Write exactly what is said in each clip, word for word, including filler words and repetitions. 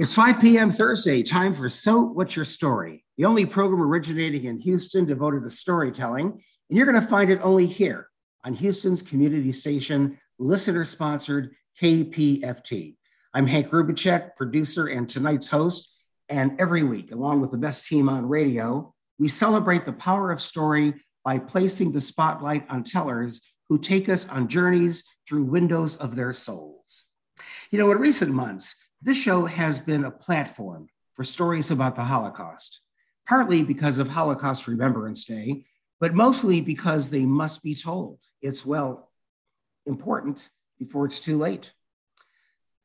It's five p.m. Thursday, time for So What's Your Story? The only program originating in Houston devoted to storytelling, and you're going to find it only here on Houston's community station, listener-sponsored K P F T. I'm Hank Roubicek, producer and tonight's host, and every week, along with the best team on radio, we celebrate the power of story by placing the spotlight on tellers who take us on journeys through windows of their souls. You know, in recent months, this show has been a platform for stories about the Holocaust, partly because of Holocaust Remembrance Day, but mostly because they must be told. It's, well, important before it's too late.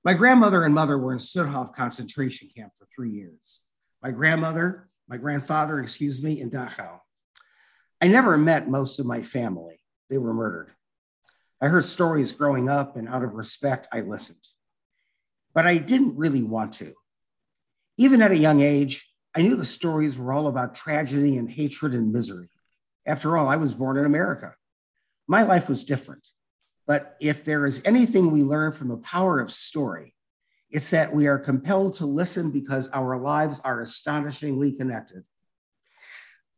My grandmother and mother were in Stutthof concentration camp for three years. My grandmother, my grandfather, excuse me, in Dachau. I never met most of my family. They were murdered. I heard stories growing up, and out of respect, I listened. But I didn't really want to. Even at a young age, I knew the stories were all about tragedy and hatred and misery. After all, I was born in America. My life was different. But if there is anything we learn from the power of story, it's that we are compelled to listen because our lives are astonishingly connected.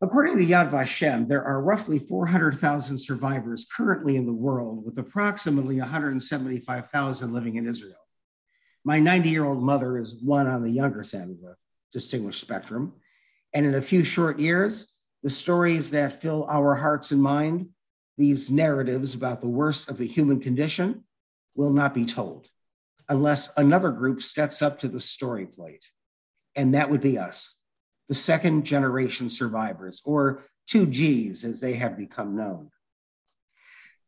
According to Yad Vashem, there are roughly four hundred thousand survivors currently in the world, with approximately one hundred seventy-five thousand living in Israel. My ninety-year-old mother is one on the younger side of the distinguished spectrum. And in a few short years, the stories that fill our hearts and mind, these narratives about the worst of the human condition, will not be told unless another group steps up to the story plate. And that would be us, the second generation survivors, or two G's as they have become known.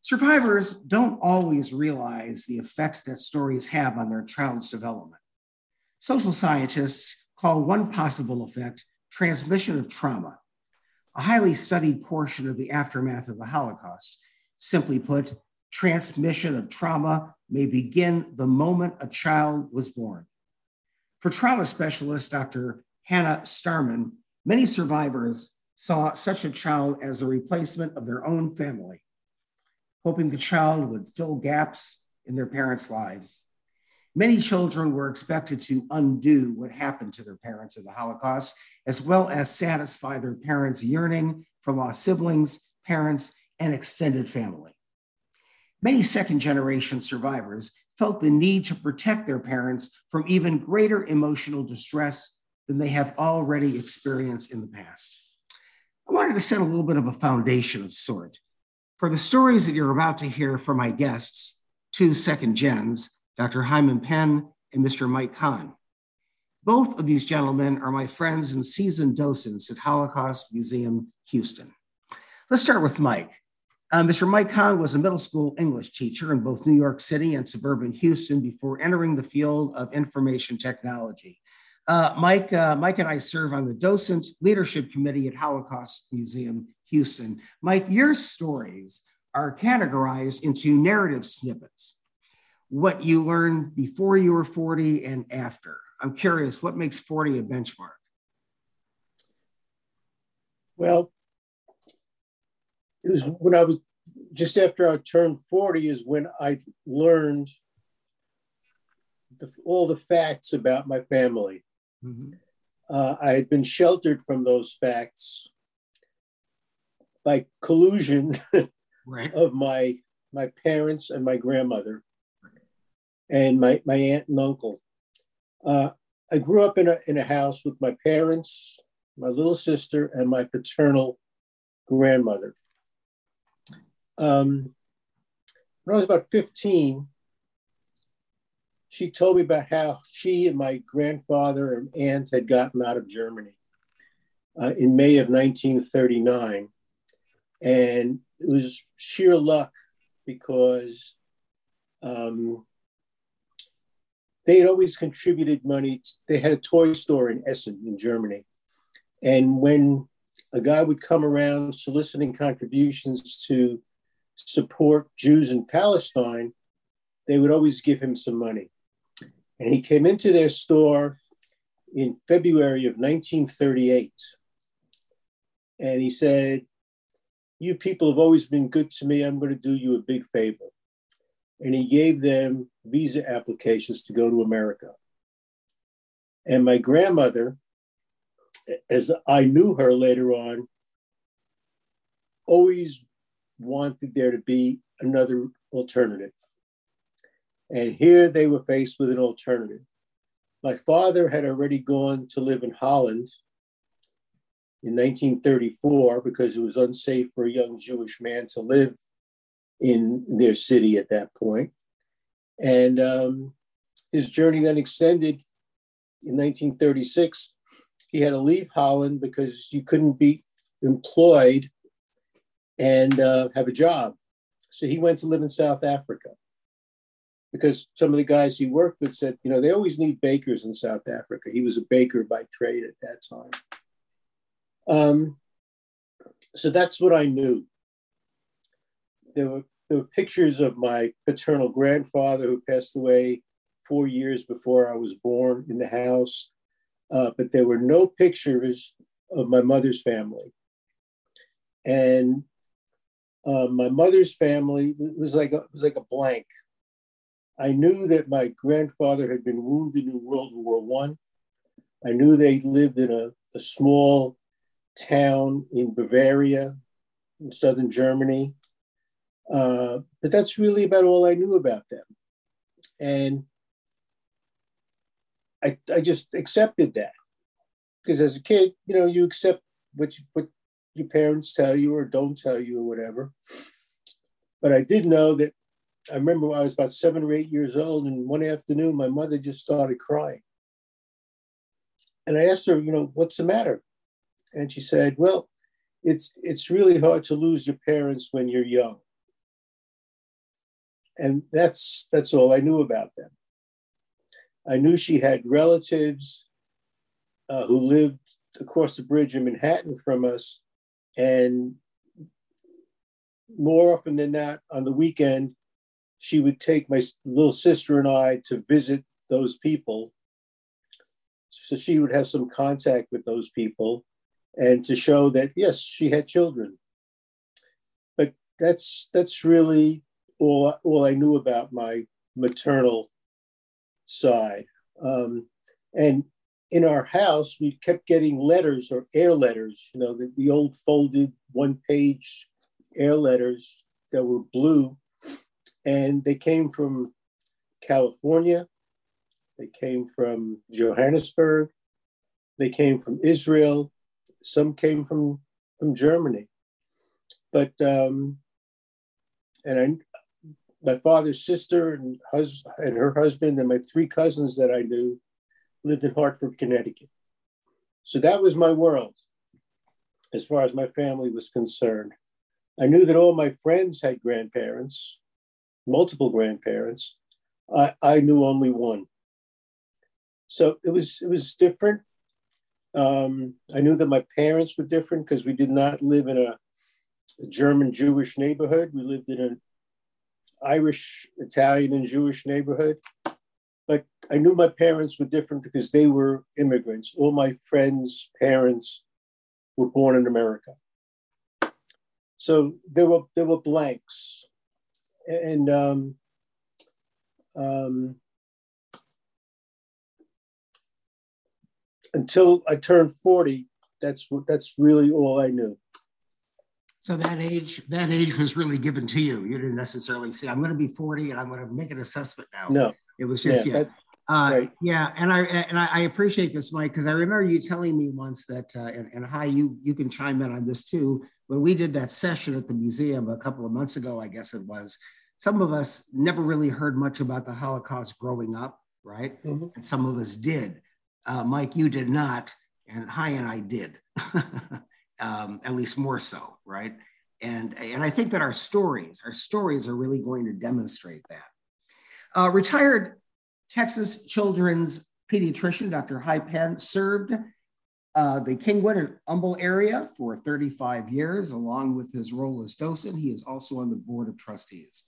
Survivors don't always realize the effects that stories have on their child's development. Social scientists call one possible effect transmission of trauma, a highly studied portion of the aftermath of the Holocaust. Simply put, transmission of trauma may begin the moment a child was born. For trauma specialist Doctor Hannah Starman, many survivors saw such a child as a replacement of their own family, hoping the child would fill gaps in their parents' lives. Many children were expected to undo what happened to their parents in the Holocaust, as well as satisfy their parents' yearning for lost siblings, parents, and extended family. Many second-generation survivors felt the need to protect their parents from even greater emotional distress than they have already experienced in the past. I wanted to set a little bit of a foundation of sort for the stories that you're about to hear from my guests, two second gens, Doctor Hyman Penn and Mister Mike Kahn. Both of these gentlemen are my friends and seasoned docents at Holocaust Museum Houston. Let's start with Mike. Uh, Mister Mike Kahn was a middle school English teacher in both New York City and suburban Houston before entering the field of information technology. Uh, Mike, uh, Mike and I serve on the Docent Leadership Committee at Holocaust Museum Houston. Mike, your stories are categorized into narrative snippets, what you learned before you were forty and after. I'm curious, what makes forty a benchmark? Well, it was when I was, just after I turned forty is when I learned the, all the facts about my family. Mm-hmm. uh, I had been sheltered from those facts by collusion right. of my, my parents and my grandmother. And my, my aunt and uncle. Uh, I grew up in a, in a house with my parents, my little sister, and my paternal grandmother. Um, when I was about fifteen, she told me about how she and my grandfather and aunt had gotten out of Germany uh, in May of nineteen thirty-nine. And it was sheer luck because um, they had always contributed money. They had a toy store in Essen in Germany. And when a guy would come around soliciting contributions to support Jews in Palestine, they would always give him some money. And he came into their store in February of nineteen thirty-eight. And he said, "You people have always been good to me. I'm going to do you a big favor." And he gave them visa applications to go to America. And my grandmother, as I knew her later on, always wanted there to be another alternative. And here they were faced with an alternative. My father had already gone to live in Holland in nineteen thirty-four because it was unsafe for a young Jewish man to live in their city at that point. And um, his journey then extended in nineteen thirty-six. He had to leave Holland because you couldn't be employed and uh, have a job. So he went to live in South Africa because some of the guys he worked with said, you know, they always need bakers in South Africa. He was a baker by trade at that time. Um, so that's what I knew. There were, there were pictures of my paternal grandfather who passed away four years before I was born in the house, uh, but there were no pictures of my mother's family. And uh, my mother's family was like a, it was like a blank. I knew that my grandfather had been wounded in World War One. I knew they lived in a, a small town in Bavaria, in southern Germany. Uh, but that's really about all I knew about them. And I, I just accepted that. Because as a kid, you know, you accept what, you, what your parents tell you or don't tell you or whatever. But I did know that. I remember when I was about seven or eight years old, and one afternoon, my mother just started crying. And I asked her, you know, what's the matter? And she said, well, it's it's really hard to lose your parents when you're young. And that's that's all I knew about them. I knew she had relatives uh, who lived across the bridge in Manhattan from us. And more often than not, on the weekend, she would take my little sister and I to visit those people. So she would have some contact with those people and to show that, yes, she had children. But that's that's really all, all I knew about my maternal side. Um, and in our house, we kept getting letters or air letters, you know, the, the old folded one-page air letters that were blue. And they came from California, they came from Johannesburg, they came from Israel, some came from, from Germany. But, um, and I, my father's sister and, hus- and her husband and my three cousins that I knew lived in Hartford, Connecticut. So that was my world, as far as my family was concerned. I knew that all my friends had grandparents, multiple grandparents. I, I knew only one. So it was it was different. Um, I knew that my parents were different because we did not live in a, a German Jewish neighborhood. We lived in an Irish, Italian, and Jewish neighborhood. But I knew my parents were different because they were immigrants. All my friends' parents were born in America. So there were there were blanks. And um, um, until I turned forty, that's that's really all I knew. So that age, that age was really given to you. You didn't necessarily say, "I'm going to be forty and I'm going to make an assessment now." No, it was just yeah, yeah, uh, right. yeah. And I and I appreciate this, Mike, because I remember you telling me once that, uh, and, and hi, you you can chime in on this too. When we did that session at the museum a couple of months ago, I guess it was. Some of us never really heard much about the Holocaust growing up, right? Mm-hmm. And some of us did. Uh, Mike, you did not, and Hai and I did, um, at least more so, right? And, and I think that our stories, our stories are really going to demonstrate that. Uh, retired Texas children's pediatrician, Doctor Hai Penn, served uh, the Kingwood and Humble area for thirty-five years, along with his role as docent. He is also on the board of trustees.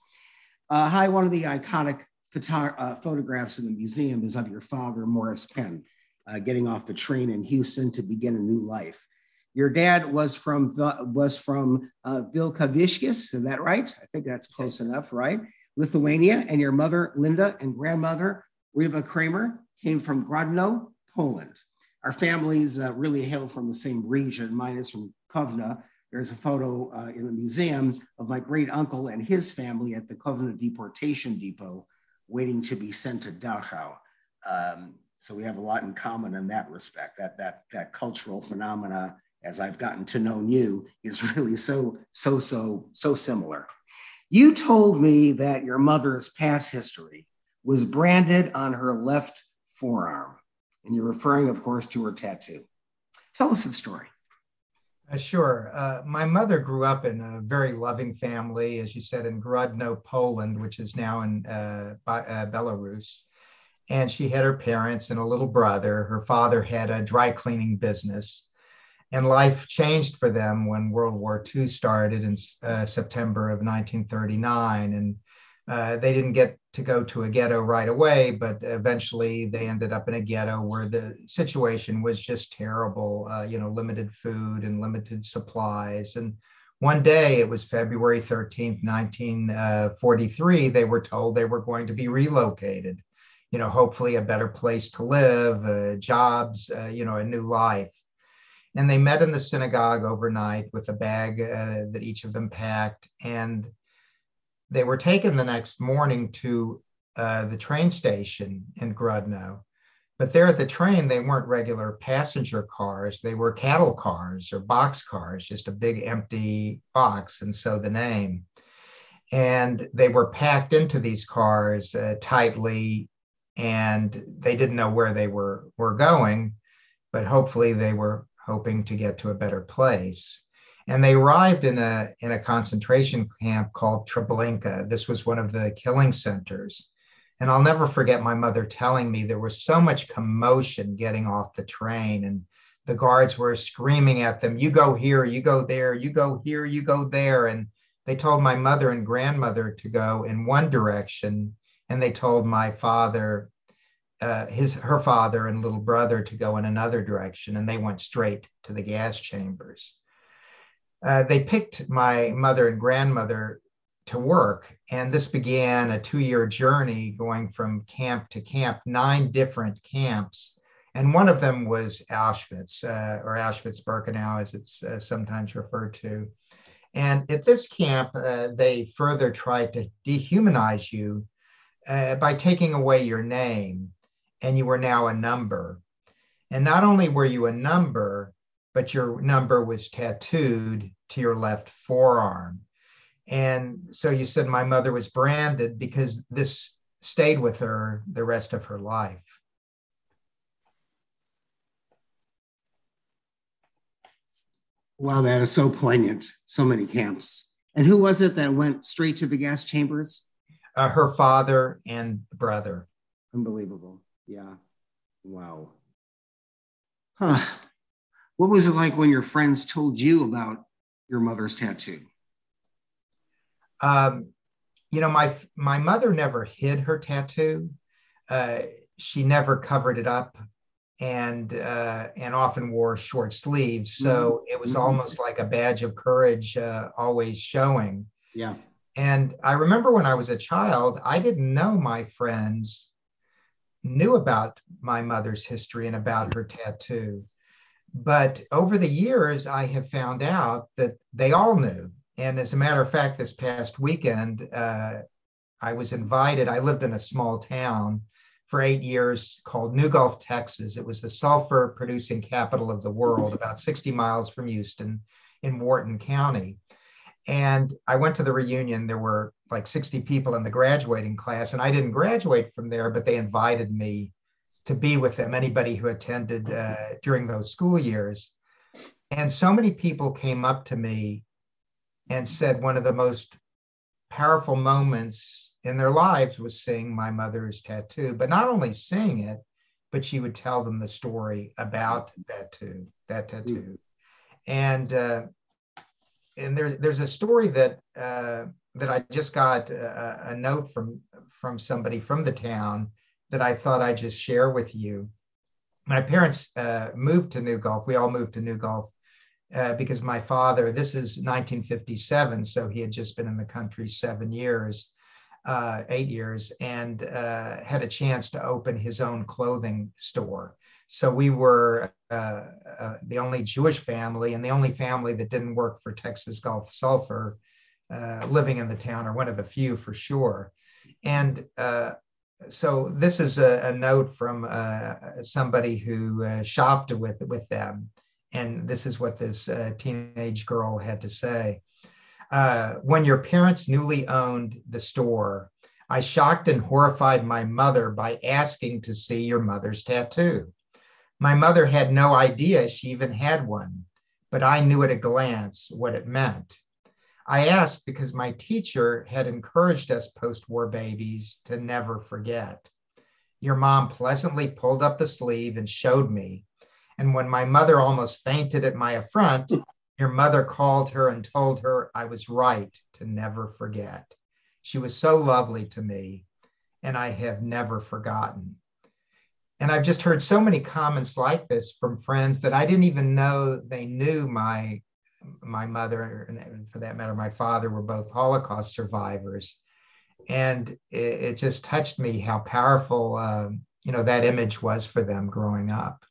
Uh, Hai, one of the iconic photo- uh, photographs in the museum is of your father, Morris Penn, uh, getting off the train in Houston to begin a new life. Your dad was from was from uh, Vilkaviskis, is that right? I think that's close enough, right? Lithuania, and your mother, Linda, and grandmother, Riva Kramer, came from Grodno, Poland. Our families uh, really hail from the same region. Mine is from Kovna. There's a photo uh, in the museum of my great uncle and his family at the Kovna deportation depot waiting to be sent to Dachau. Um, so we have a lot in common in that respect. That, that, that cultural phenomena, as I've gotten to know you, is really so, so, so, so similar. You told me that your mother's past history was branded on her left forearm. And you're referring, of course, to her tattoo. Tell us the story. Uh, sure. Uh, my mother grew up in a very loving family, as you said, in Grodno, Poland, which is now in uh, uh, Belarus. And she had her parents and a little brother. Her father had a dry cleaning business. And life changed for them when World War Two started in uh, September of nineteen thirty-nine. And uh, they didn't get to go to a ghetto right away, but eventually they ended up in a ghetto where the situation was just terrible, uh, you know, limited food and limited supplies. And one day, it was February thirteenth, nineteen forty-three, they were told they were going to be relocated, you know, hopefully a better place to live, uh, jobs, uh, you know, a new life. And they met in the synagogue overnight with a bag uh, that each of them packed. And they were taken the next morning to uh, the train station in Grodno. But there at the train, they weren't regular passenger cars. They were cattle cars or box cars, just a big empty box, and so the name. And they were packed into these cars uh, tightly, and they didn't know where they were, were going, but hopefully they were hoping to get to a better place. And they arrived in a, in a concentration camp called Treblinka. This was one of the killing centers. And I'll never forget my mother telling me there was so much commotion getting off the train, and the guards were screaming at them, you go here, you go there, you go here, you go there. And they told my mother and grandmother to go in one direction, and they told my father, uh, his, her father and little brother to go in another direction, and they went straight to the gas chambers. Uh, they picked my mother and grandmother to work, and this began a two-year journey going from camp to camp, nine different camps, and one of them was Auschwitz, uh, or Auschwitz-Birkenau, as it's uh, sometimes referred to. And at this camp, uh, they further tried to dehumanize you uh, by taking away your name, and you were now a number. And not only were you a number, but your number was tattooed to your left forearm. And so you said my mother was branded because this stayed with her the rest of her life. Wow, that is so poignant, so many camps. And who was it that went straight to the gas chambers? Uh, her father and brother. Unbelievable, yeah, wow. Huh. What was it like when your friends told you about your mother's tattoo? Um, you know, my my mother never hid her tattoo. Uh, she never covered it up, and uh, and often wore short sleeves. So mm-hmm. it was mm-hmm. almost like a badge of courage, uh, always showing. Yeah. And I remember when I was a child, I didn't know my friends knew about my mother's history and about her tattoo. But over the years, I have found out that they all knew. And as a matter of fact, this past weekend, uh, I was invited. I lived in a small town for eight years called New Gulf, Texas. It was the sulfur producing capital of the world, about sixty miles from Houston in Wharton County. And I went to the reunion. There were like sixty people in the graduating class, and I didn't graduate from there, but they invited me to be with them, anybody who attended uh, during those school years. And so many people came up to me and said one of the most powerful moments in their lives was seeing my mother's tattoo, but not only seeing it, but she would tell them the story about that tattoo. That tattoo. And uh, and there, there's a story that uh, that I just got a, a note from, from somebody from the town that I thought I'd just share with you. My parents uh, moved to New Gulf. We all moved to New Gulf uh, because my father, this is nineteen fifty-seven, so he had just been in the country seven years, uh, eight years, and uh, had a chance to open his own clothing store. So we were uh, uh, the only Jewish family and the only family that didn't work for Texas Gulf Sulphur uh, living in the town, or one of the few for sure. And uh, so this is a, a note from uh, somebody who uh, shopped with, with them. And this is what this uh, teenage girl had to say. Uh, when your parents newly owned the store, I shocked and horrified my mother by asking to see your mother's tattoo. My mother had no idea she even had one, but I knew at a glance what it meant. I asked because my teacher had encouraged us post-war babies to never forget. Your mom pleasantly pulled up the sleeve and showed me. And when my mother almost fainted at my affront, your mother called her and told her I was right to never forget. She was so lovely to me, and I have never forgotten. And I've just heard so many comments like this from friends that I didn't even know they knew my, my mother, and for that matter, my father, were both Holocaust survivors. And it, it just touched me how powerful, um, you know, that image was for them growing up.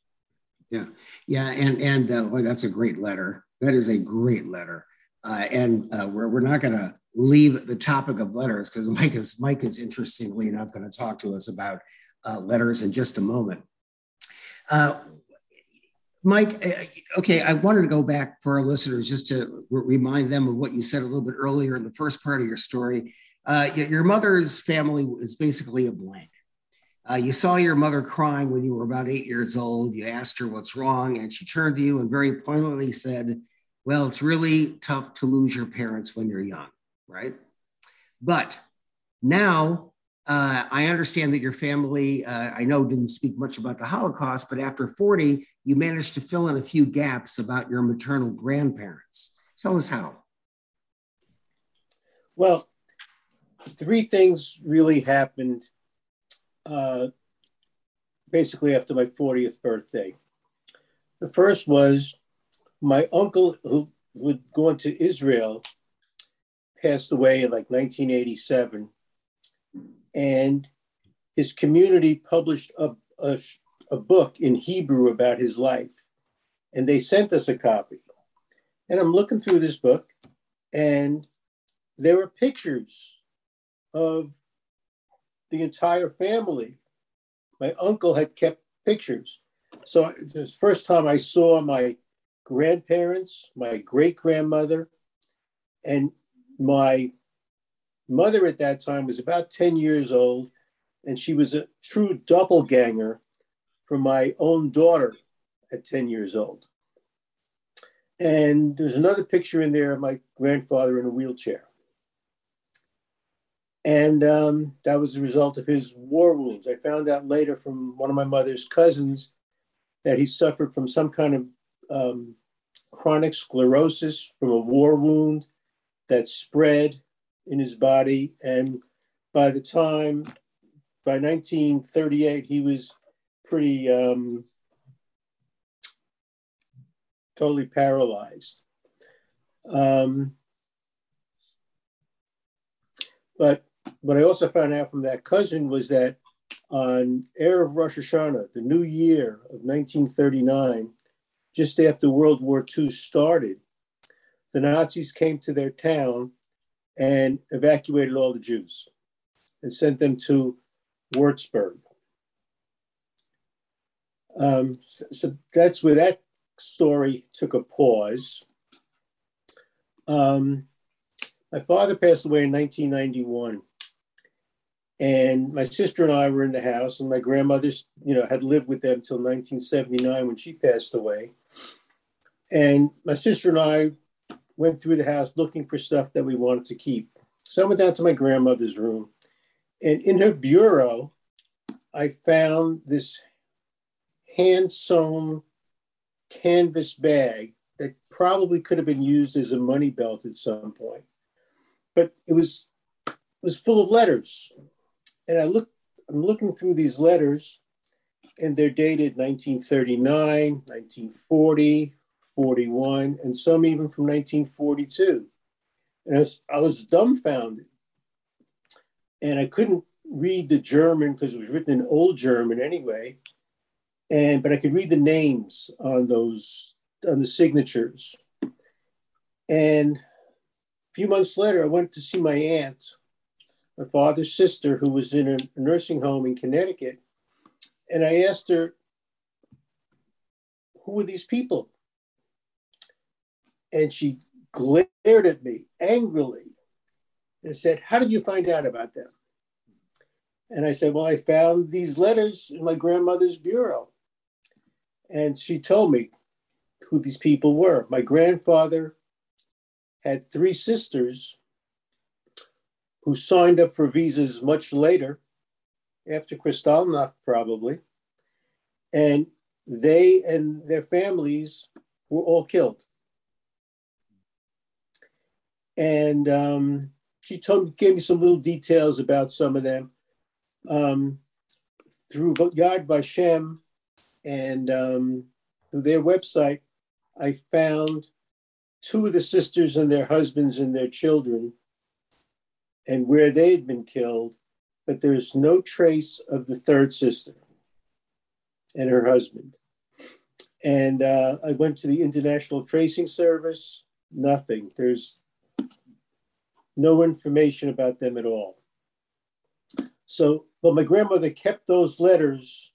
Yeah, yeah, and and uh, boy, that's a great letter. That is a great letter. Uh, and uh, we're, we're not going to leave the topic of letters, because Mike is, Mike is interestingly enough going to talk to us about uh, letters in just a moment. Uh, Mike, okay, I wanted to go back for our listeners just to remind them of what you said a little bit earlier in the first part of your story. Uh, your mother's family is basically a blank. Uh, you saw your mother crying when you were about eight years old. You asked her what's wrong, and she turned to you and very poignantly said, well, it's really tough to lose your parents when you're young, right? But now uh, I understand that your family, uh, I know didn't speak much about the Holocaust, but after forty, you managed to fill in a few gaps about your maternal grandparents. Tell us how. Well, three things really happened uh, basically after my fortieth birthday. The first was my uncle, who had gone to Israel, passed away in like nineteen eighty-seven. And his community published a, a, a book in Hebrew about his life. And they sent us a copy. And I'm looking through this book, and there were pictures of the entire family. My uncle had kept pictures. So it was the first time I saw my grandparents, my great-grandmother, and my mother at that time was about ten years old, and she was a true doppelganger for my own daughter at ten years old. And there's another picture in there of my grandfather in a wheelchair. And um, that was the result of his war wounds. I found out later from one of my mother's cousins that he suffered from some kind of Um, chronic sclerosis from a war wound that spread in his body. And by the time, by nineteen thirty-eight, he was pretty um, totally paralyzed. Um, but what I also found out from that cousin was that on Erev Rosh Hashanah, the new year of nineteen thirty-nine, just after World War Two started, the Nazis came to their town and evacuated all the Jews and sent them to Würzburg. Um, so that's where that story took a pause. Um, my father passed away in nineteen ninety-one, and my sister and I were in the house, and my grandmother, you know, had lived with them until nineteen seventy-nine when she passed away. And my sister and I went through the house looking for stuff that we wanted to keep. So I went down to my grandmother's room, and in her bureau, I found this hand-sewn canvas bag that probably could have been used as a money belt at some point. But it was, it was full of letters. And I look, I'm looking through these letters, and they're dated nineteen thirty-nine, nineteen forty, forty-one, and some even from nineteen forty-two. And I was, I was dumbfounded. And I couldn't read the German because it was written in Old German anyway. and but I could read the names on those, on the signatures. And a few months later, I went to see my aunt, my father's sister, who was in a nursing home in Connecticut. And I asked her, who were these people? And she glared at me angrily and said, how did you find out about them? And I said, well, I found these letters in my grandmother's bureau. And she told me who these people were. My grandfather had three sisters who signed up for visas much later, after Kristallnacht probably. And they and their families were all killed. And um, she told, gave me some little details about some of them. Um, through Yad Vashem and um, through their website, I found two of the sisters and their husbands and their children and where they had been killed, but there's no trace of the third sister and her husband. And uh, I went to the International Tracing Service, nothing. There's no information about them at all. So, but my grandmother kept those letters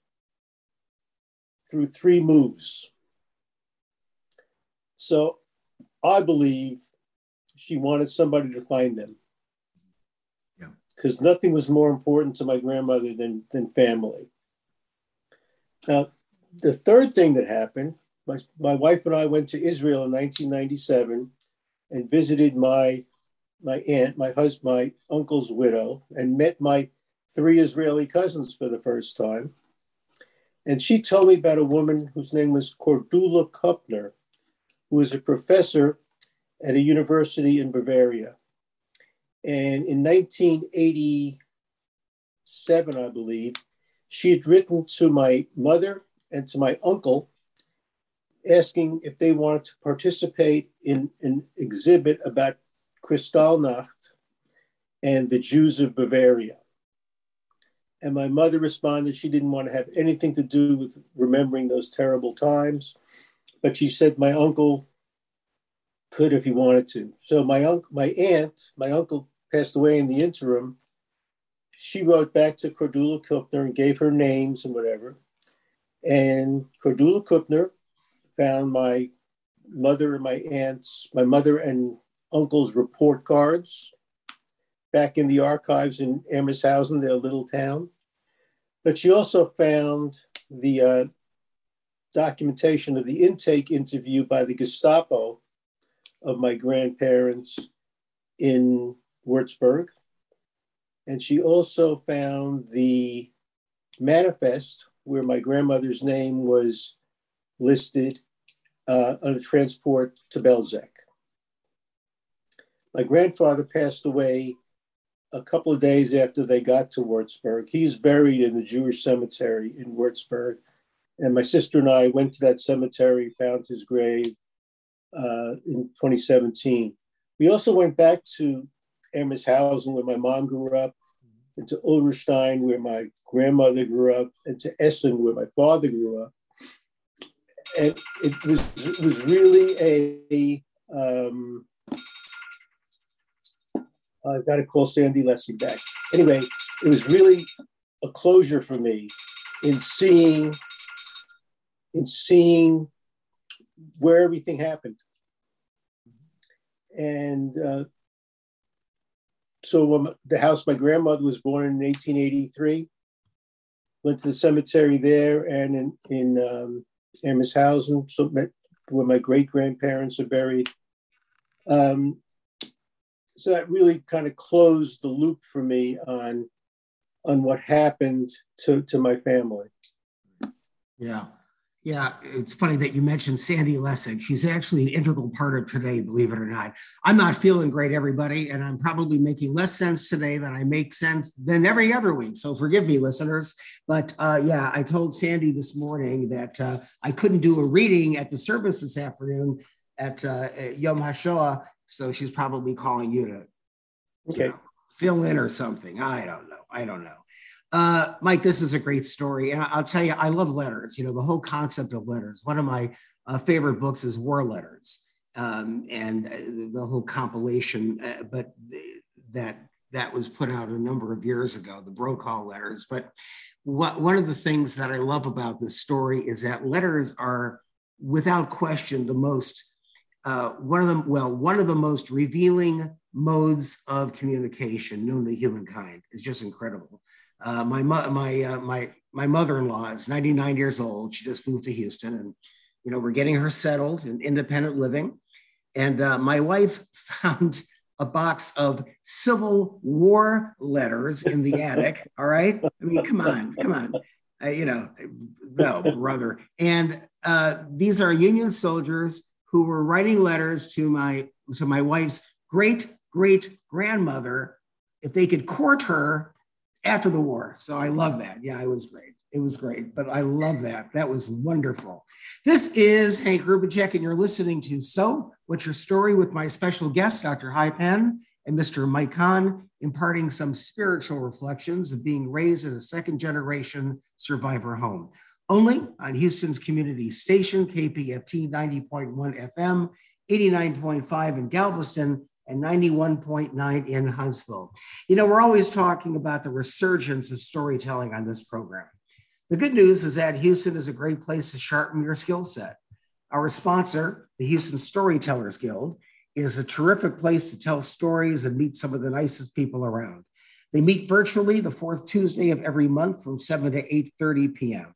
through three moves. So I believe she wanted somebody to find them. Yeah. Because nothing was more important to my grandmother than, than family. Now, the third thing that happened, my, my wife and I went to Israel in nineteen ninety-seven and visited my my aunt, my husband, my uncle's widow, and met my three Israeli cousins for the first time. And she told me about a woman whose name was Cordula Kupner, who was a professor at a university in Bavaria. And in nineteen eighty-seven, I believe, she had written to my mother and to my uncle asking if they wanted to participate in an exhibit about Kristallnacht and the Jews of Bavaria. And my mother responded she didn't want to have anything to do with remembering those terrible times, but she said my uncle could if he wanted to. So my uncle, my aunt, my uncle passed away in the interim. She wrote back to Cordula Kupner and gave her names and whatever. And Cordula Kupner found my mother and my aunt's, my mother and uncle's report cards back in the archives in Amershausen, their little town. But she also found the uh, documentation of the intake interview by the Gestapo of my grandparents in Würzburg. And she also found the manifest where my grandmother's name was listed uh, on a transport to Belzec. My grandfather passed away a couple of days after they got to Würzburg. He's buried in the Jewish cemetery in Würzburg. And my sister and I went to that cemetery, found his grave uh, in twenty seventeen. We also went back to Amershausen, where my mom grew up, and to Ulrichstein, where my grandmother grew up, and to Essen, where my father grew up. And it was, it was really a... Um, I've got to call Sandy Lessing back. Anyway, it was really a closure for me in seeing, in seeing where everything happened. And uh, so when the house my grandmother was born in eighteen eighty-three, went to the cemetery there and in, in um, Amershausen, so met, where my great-grandparents are buried. Um, So that really kind of closed the loop for me on, on what happened to, to my family. Yeah. Yeah. It's funny that you mentioned Sandy Lessing. She's actually an integral part of today, believe it or not. I'm not feeling great, everybody. And I'm probably making less sense today than I make sense than every other week. So forgive me, listeners. But uh, yeah, I told Sandy this morning that uh, I couldn't do a reading at the service this afternoon at, uh, at Yom HaShoah. So she's probably calling you to okay. you know, fill in or something. I don't know. I don't know. Uh, Mike, this is a great story. And I'll tell you, I love letters, you know, the whole concept of letters. One of my uh, favorite books is War Letters, um, and the whole compilation, uh, but that that was put out a number of years ago, the Brokaw Letters. But what, one of the things that I love about this story is that letters are, without question, the most, uh, one of them, well, one of the most revealing modes of communication known to humankind. It's just incredible. Uh, my my uh, my my mother-in-law is ninety-nine years old. She just moved to Houston, and you know we're getting her settled in independent living. And uh, my wife found a box of Civil War letters in the attic. All right, I mean, come on, come on, uh, you know, no brother. And uh, these are Union soldiers who were writing letters to my to my wife's great great grandmother if they could court her after the war. So I love that. Yeah, it was great. It was great, but I love that. That was wonderful. This is Hank Roubicek, and you're listening to So What's Your Story with my special guests, Doctor Hyman Penn and Mister Mike Kahn, imparting some spiritual reflections of being raised in a second generation survivor home. Only on Houston's community station, K P F T ninety point one F M, eighty-nine point five in Galveston, and ninety-one point nine in Huntsville. You know, we're always talking about the resurgence of storytelling on this program. The good news is that Houston is a great place to sharpen your skill set. Our sponsor, the Houston Storytellers Guild, is a terrific place to tell stories and meet some of the nicest people around. They meet virtually the fourth Tuesday of every month from seven to eight thirty p.m.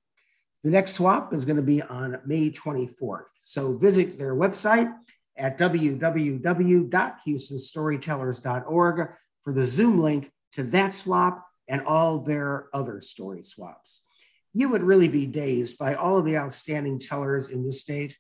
The next swap is going to be on May twenty-fourth. So visit their website at w w w dot houston storytellers dot org for the Zoom link to that swap and all their other story swaps. You would really be dazed by all of the outstanding tellers in this state.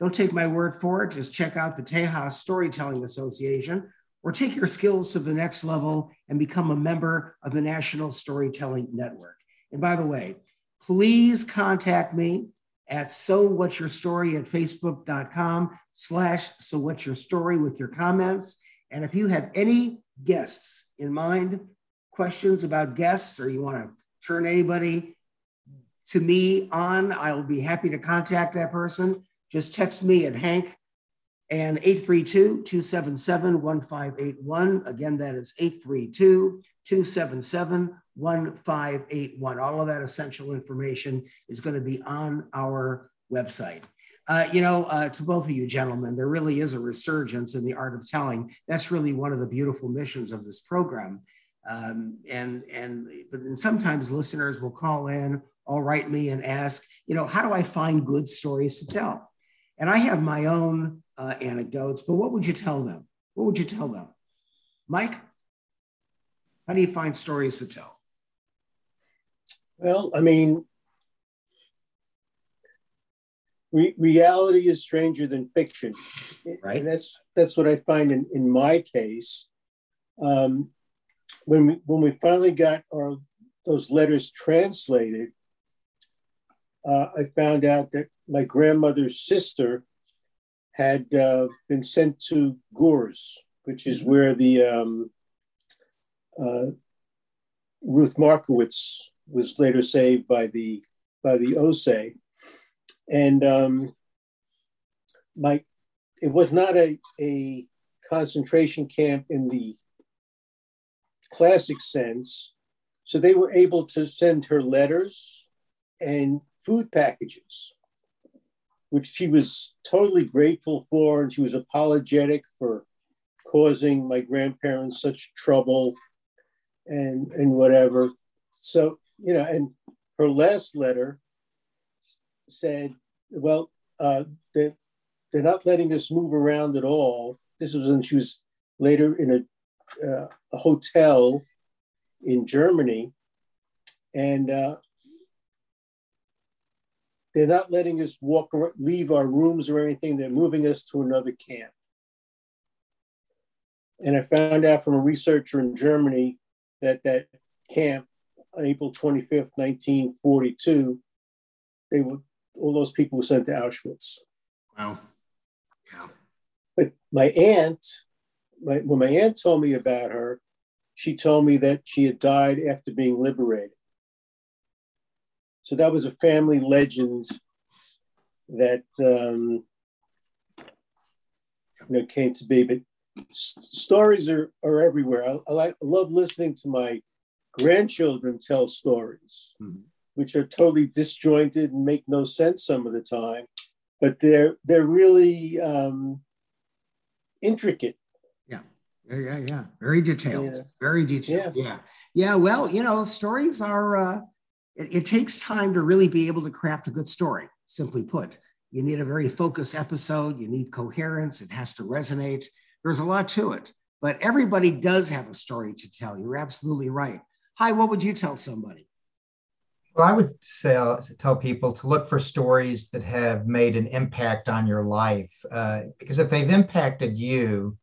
Don't take my word for it. Just check out the Tejas Storytelling Association, or take your skills to the next level and become a member of the National Storytelling Network. And by the way, please contact me at sowhatsyourstory at facebook.com slash sowhatsyourstory with your comments. And if you have any guests in mind, questions about guests, or you want to turn anybody to me on, I'll be happy to contact that person. Just text me at Hank and eight three two, two seven seven, one five eight one. Again, that is eight three two, two seven seven, one five eight one. All of that essential information is going to be on our website. Uh, you know, uh, to both of you gentlemen, there really is a resurgence in the art of telling. That's really one of the beautiful missions of this program. Um, and, and, but, and sometimes listeners will call in or write me and ask, you know, how do I find good stories to tell? And I have my own uh, anecdotes, but what would you tell them? What would you tell them? Mike? How do you find stories to tell? Well, I mean, re- reality is stranger than fiction, right? And that's that's what I find in, in my case. Um, when we when we finally got our those letters translated, uh, I found out that my grandmother's sister had uh, been sent to Gurs, which is where the um, Uh, Ruth Markowitz was later saved by the by the Osei, and um, my it was not a a concentration camp in the classic sense, so they were able to send her letters and food packages, which she was totally grateful for, and she was apologetic for causing my grandparents such trouble. And and whatever, so you know. And her last letter said, "Well, uh, they're, they're not letting us move around at all." This was when she was later in a, uh, a hotel in Germany, and uh, they're not letting us walk, or leave our rooms or anything. They're moving us to another camp. And I found out from a researcher in Germany that that camp on April twenty-fifth, nineteen forty-two, they were, all those people were sent to Auschwitz. Wow. Yeah. But my aunt, my, when my aunt told me about her, she told me that she had died after being liberated. So that was a family legend that um, you know, came to be. But stories are, are everywhere. I, I, like, I love listening to my grandchildren tell stories, mm-hmm. which are totally disjointed and make no sense some of the time, but they're they're really um, intricate. Yeah, yeah, yeah, yeah. Very detailed. Yeah. Very detailed. Yeah. yeah, yeah. Well, you know, stories are. Uh, it, it takes time to really be able to craft a good story. Simply put, you need a very focused episode. You need coherence. It has to resonate. There's a lot to it, but everybody does have a story to tell. You're absolutely right. Hi, what would you tell somebody? Well, I would say, uh, tell people to look for stories that have made an impact on your life, uh, because if they've impacted you,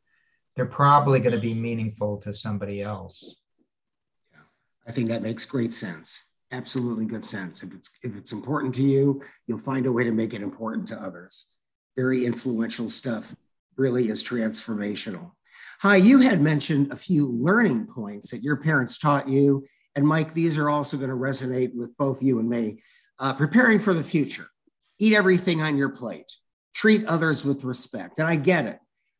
they're probably going to be meaningful to somebody else. Yeah, I think that makes great sense. Absolutely good sense. If it's, if it's important to you, you'll find a way to make it important to others. Very influential stuff. Really is transformational. Hi, you had mentioned a few learning points that your parents taught you. And Mike, these are also going to resonate with both you and me. Uh, preparing for the future. Eat everything on your plate. Treat others with respect. And I get it.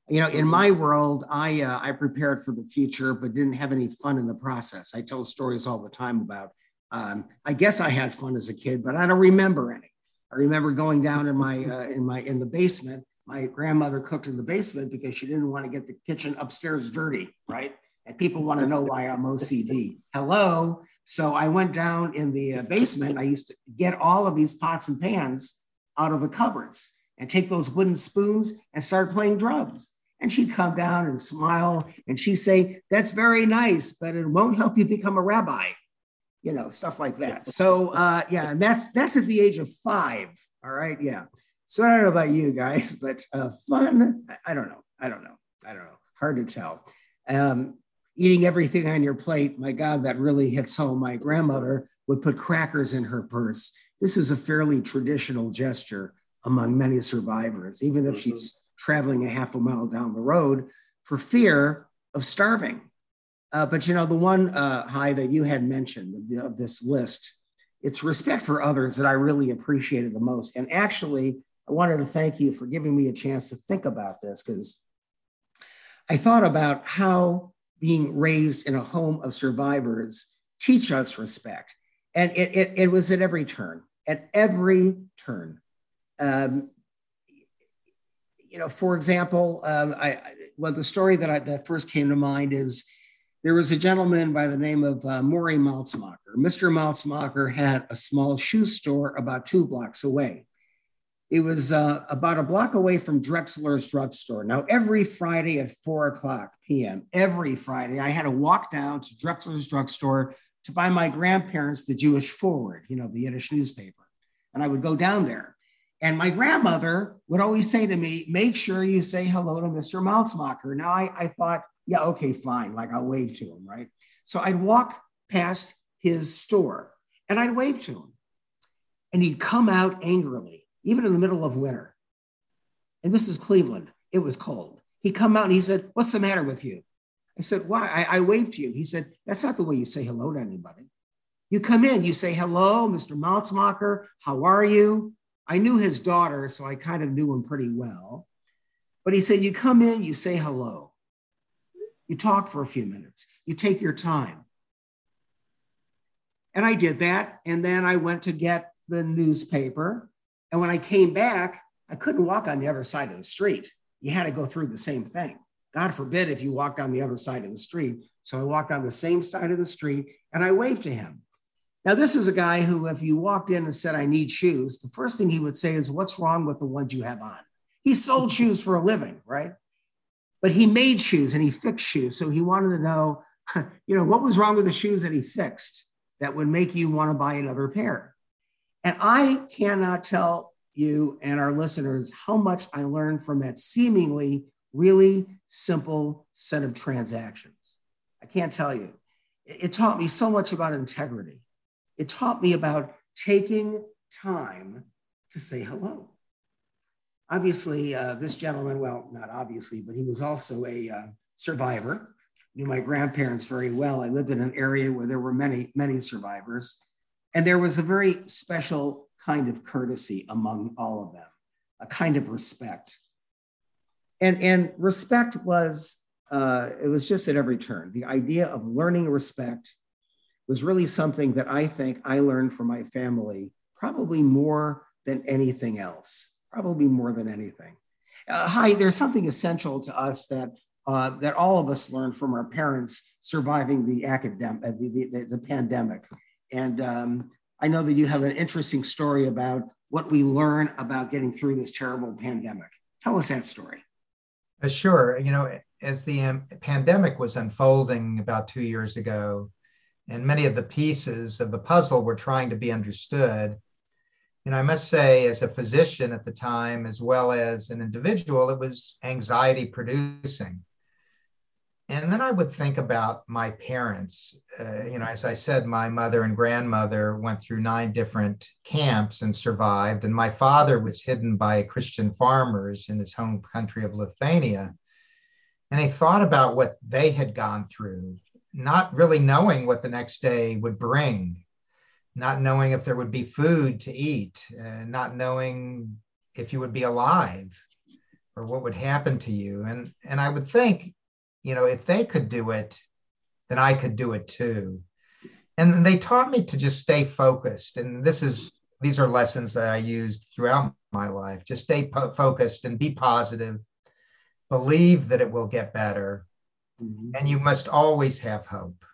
You know, in my world, I, uh, I prepared for the future, but didn't have any fun in the process. I tell stories all the time about, um, I guess I had fun as a kid, but I don't remember any. I remember going down in my, uh, in my, in the basement. My grandmother cooked in the basement because she didn't want to get the kitchen upstairs dirty, right? And people want to know why I'm O C D. Hello. So I went down in the basement. I used to get all of these pots and pans out of the cupboards and take those wooden spoons and start playing drums. And she'd come down and smile and she'd say, that's very nice, but it won't help you become a rabbi. You know, stuff like that. So uh, yeah, and that's, that's at the age of five. All right, yeah. So I don't know about you guys, but uh, fun, I, I don't know. I don't know. I don't know. Hard to tell. Um, eating everything on your plate. My God, that really hits home. My grandmother would put crackers in her purse. This is a fairly traditional gesture among many survivors, even if she's traveling a half a mile down the road for fear of starving. Uh, but you know, the one uh, high that you had mentioned of this list, it's respect for others that I really appreciated the most. And actually, I wanted to thank you for giving me a chance to think about this, because I thought about how being raised in a home of survivors teach us respect. And it, it, it was at every turn, at every turn. Um, you know, for example, um, I, well, the story that I, that first came to mind is there was a gentleman by the name of uh, Maury Maltzmacher. Mister Maltzmacher had a small shoe store about two blocks away. It was uh, about a block away from Drexler's Drugstore. Now, every Friday at four o'clock p m, every Friday, I had to walk down to Drexler's Drugstore to buy my grandparents the Jewish Forward, you know, the Yiddish newspaper. And I would go down there. And my grandmother would always say to me, make sure you say hello to Mister Maltzmacher. Now, I, I thought, yeah, okay, fine. Like, I'll wave to him, right? So I'd walk past his store and I'd wave to him. And he'd come out angrily. Even in the middle of winter. And this is Cleveland, it was cold. He come out and he said, what's the matter with you? I said, why? I, I waved to you. He said, that's not the way you say hello to anybody. You come in, you say, hello, Mister Maltzmacher, how are you? I knew his daughter, so I kind of knew him pretty well. But he said, you come in, you say hello. You talk for a few minutes, you take your time. And I did that. And then I went to get the newspaper. And when I came back, I couldn't walk on the other side of the street. You had to go through the same thing. God forbid if you walked on the other side of the street. So I walked on the same side of the street and I waved to him. Now, this is a guy who, if you walked in and said, I need shoes, the first thing he would say is, what's wrong with the ones you have on? He sold shoes for a living, right? But he made shoes and he fixed shoes. So he wanted to know, you know, what was wrong with the shoes that he fixed that would make you want to buy another pair? And I cannot tell you and our listeners how much I learned from that seemingly really simple set of transactions. I can't tell you. It taught me so much about integrity. It taught me about taking time to say hello. Obviously, uh, this gentleman, well, not obviously, but he was also a uh, survivor. I knew my grandparents very well. I lived in an area where there were many, many survivors. And there was a very special kind of courtesy among all of them, a kind of respect. And, and respect was, uh, it was just at every turn. The idea of learning respect was really something that I think I learned from my family, probably more than anything else, probably more than anything. Uh, hi, there's something essential to us that uh, that all of us learned from our parents surviving the academic, uh, the, the, the pandemic. And um, I know that you have an interesting story about what we learn about getting through this terrible pandemic. Tell us that story. Uh, sure. You know, as the um, pandemic was unfolding about two years ago, and many of the pieces of the puzzle were trying to be understood, and I must say, as a physician at the time, as well as an individual, it was anxiety producing. And then I would think about my parents. Uh, you know, as I said, my mother and grandmother went through nine different camps and survived. And my father was hidden by Christian farmers in his home country of Lithuania. And I thought about what they had gone through, not really knowing what the next day would bring, not knowing if there would be food to eat, uh, not knowing if you would be alive or what would happen to you. And, and I would think, you know, if they could do it, then I could do it too. And they taught me to just stay focused. And this is, these are lessons that I used throughout my life. Just stay po- focused and be positive, believe that it will get better. Mm-hmm. And you must always have hope.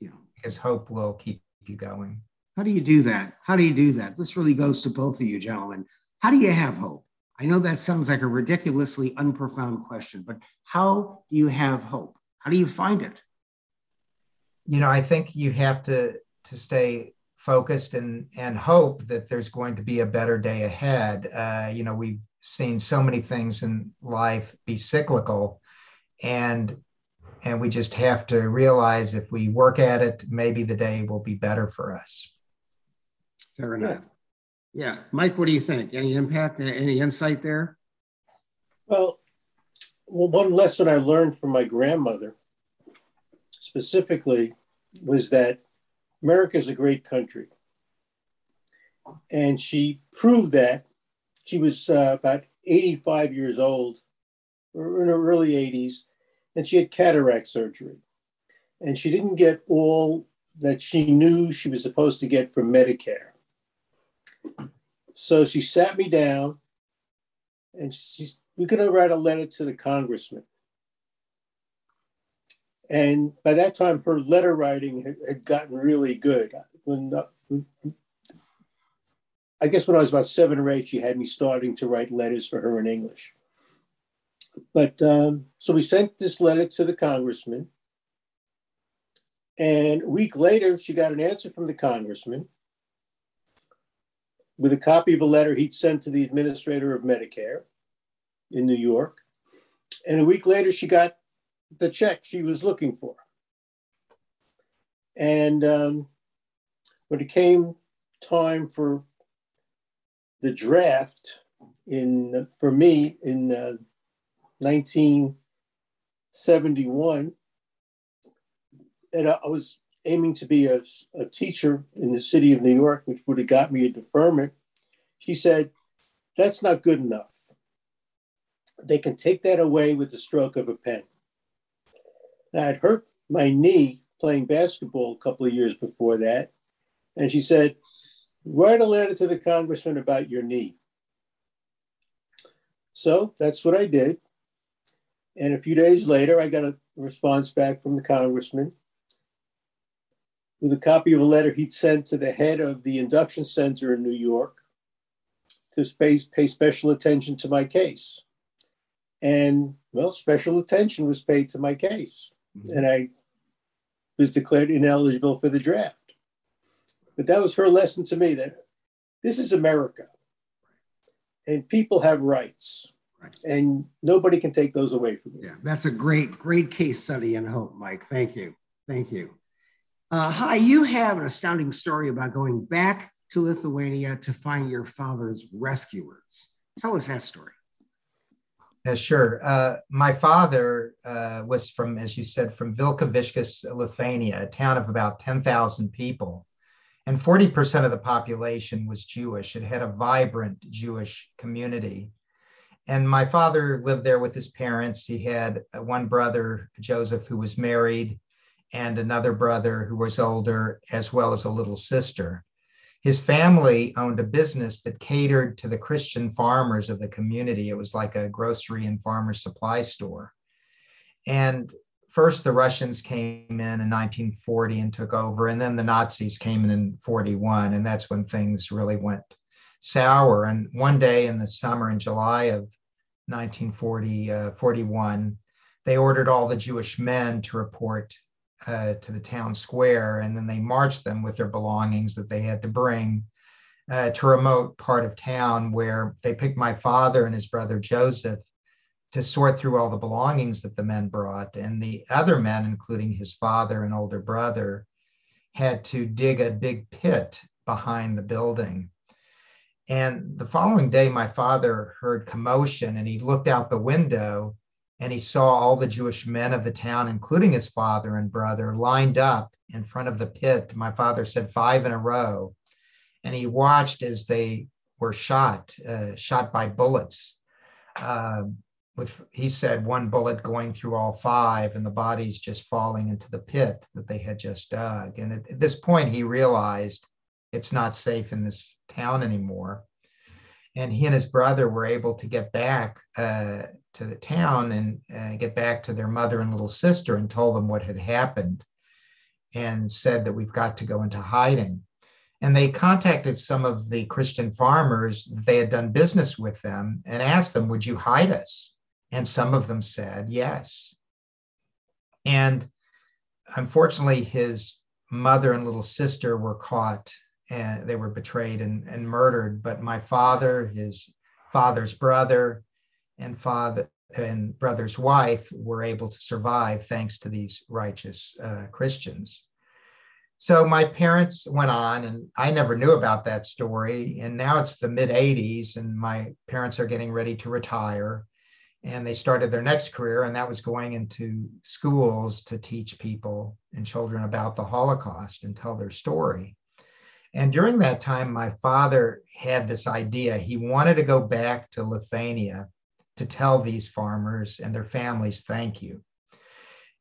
Yeah. Because hope will keep you going. How do you do that? How do you do that? This really goes to both of you gentlemen. How do you have hope? I know that sounds like a ridiculously unprofound question, but how do you have hope? How do you find it? You know, I think you have to, to stay focused and, and hope that there's going to be a better day ahead. Uh, you know, we've seen so many things in life be cyclical, and and we just have to realize if we work at it, maybe the day will be better for us. Fair enough. Yeah. Mike, what do you think? Any impact, any insight there? Well, well, one lesson I learned from my grandmother specifically was that America is a great country. And she proved that. She was uh, about eighty-five years old, or in her early eighties, and she had cataract surgery. And she didn't get all that she knew she was supposed to get from Medicare. So she sat me down and she's, we're going to write a letter to the congressman. And by that time, her letter writing had, had gotten really good. When, uh, I guess when I was about seven or eight, she had me starting to write letters for her in English. But um, so we sent this letter to the congressman. And a week later, she got an answer from the congressman with a copy of a letter he'd sent to the administrator of Medicare in New York. And a week later, she got the check she was looking for. And um, when it came time for the draft in, for me in uh, nineteen seventy-one, and I was aiming to be a, a teacher in the city of New York, which would have got me a deferment. She said, that's not good enough. They can take that away with the stroke of a pen. Now, I'd hurt my knee playing basketball a couple of years before that. And she said, write a letter to the congressman about your knee. So that's what I did. And a few days later, I got a response back from the congressman with a copy of a letter he'd sent to the head of the induction center in New York to pay, pay special attention to my case. And well, special attention was paid to my case. Mm-hmm. And I was declared ineligible for the draft. But that was her lesson to me, that this is America and people have rights. Right. And nobody can take those away from you. Yeah, that's a great, great case study and hope, Mike. Thank you. Thank you. Uh, hi, you have an astounding story about going back to Lithuania to find your father's rescuers. Tell us that story. Yeah, sure. Uh, my father uh, was from, as you said, from Vilkaviskis, Lithuania, a town of about ten thousand people. and forty percent of the population was Jewish. It had a vibrant Jewish community. And my father lived there with his parents. He had one brother, Joseph, who was married, and another brother who was older, as well as a little sister. His family owned a business that catered to the Christian farmers of the community. It was like a grocery and farmer supply store. And first the Russians came in in nineteen forty and took over, and then the Nazis came in in forty-one, and that's when things really went sour. And one day in the summer, in July of nineteen forty, forty-one, they ordered all the Jewish men to report uh, to the town square, and then they marched them with their belongings that they had to bring uh, to a remote part of town, where they picked my father and his brother Joseph to sort through all the belongings that the men brought. And the other men, including his father and older brother, had to dig a big pit behind the building. And the following day, my father heard commotion, and he looked out the window and he saw all the Jewish men of the town, including his father and brother, lined up in front of the pit. My father said five in a row. And he watched as they were shot, uh, shot by bullets. Uh, with, he said, one bullet going through all five, and the bodies just falling into the pit that they had just dug. And at, at this point, he realized it's not safe in this town anymore. And he and his brother were able to get back uh, to the town and uh, get back to their mother and little sister, and told them what had happened and said that we've got to go into hiding. And they contacted some of the Christian farmers that they had done business with them and asked them, would you hide us? And some of them said yes. And unfortunately, his mother and little sister were caught, and they were betrayed and, and murdered. But my father, his father's brother, and father and brother's wife were able to survive thanks to these righteous uh, Christians. So my parents went on, and I never knew about that story. And now it's the mid eighties, and my parents are getting ready to retire. And they started their next career, and that was going into schools to teach people and children about the Holocaust and tell their story. And during that time, my father had this idea. He wanted to go back to Lithuania to tell these farmers and their families, thank you.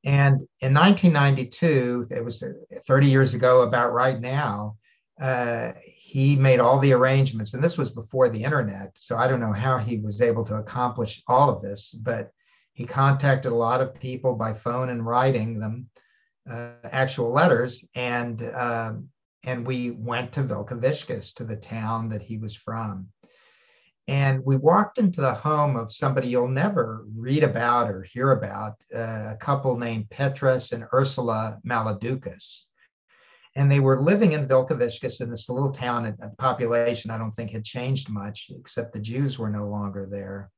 And in nineteen ninety-two, it was thirty years ago, about right now, uh, he made all the arrangements, and this was before the internet, so I don't know how he was able to accomplish all of this, but he contacted a lot of people by phone and writing them uh, actual letters, and uh, and we went to Vilkaviskis, to the town that he was from. And we walked into the home of somebody you'll never read about or hear about, uh, a couple named Petrus and Ursula Maladukas. And they were living in Vilkaviskis, in this little town, and the population I don't think had changed much, except the Jews were no longer there.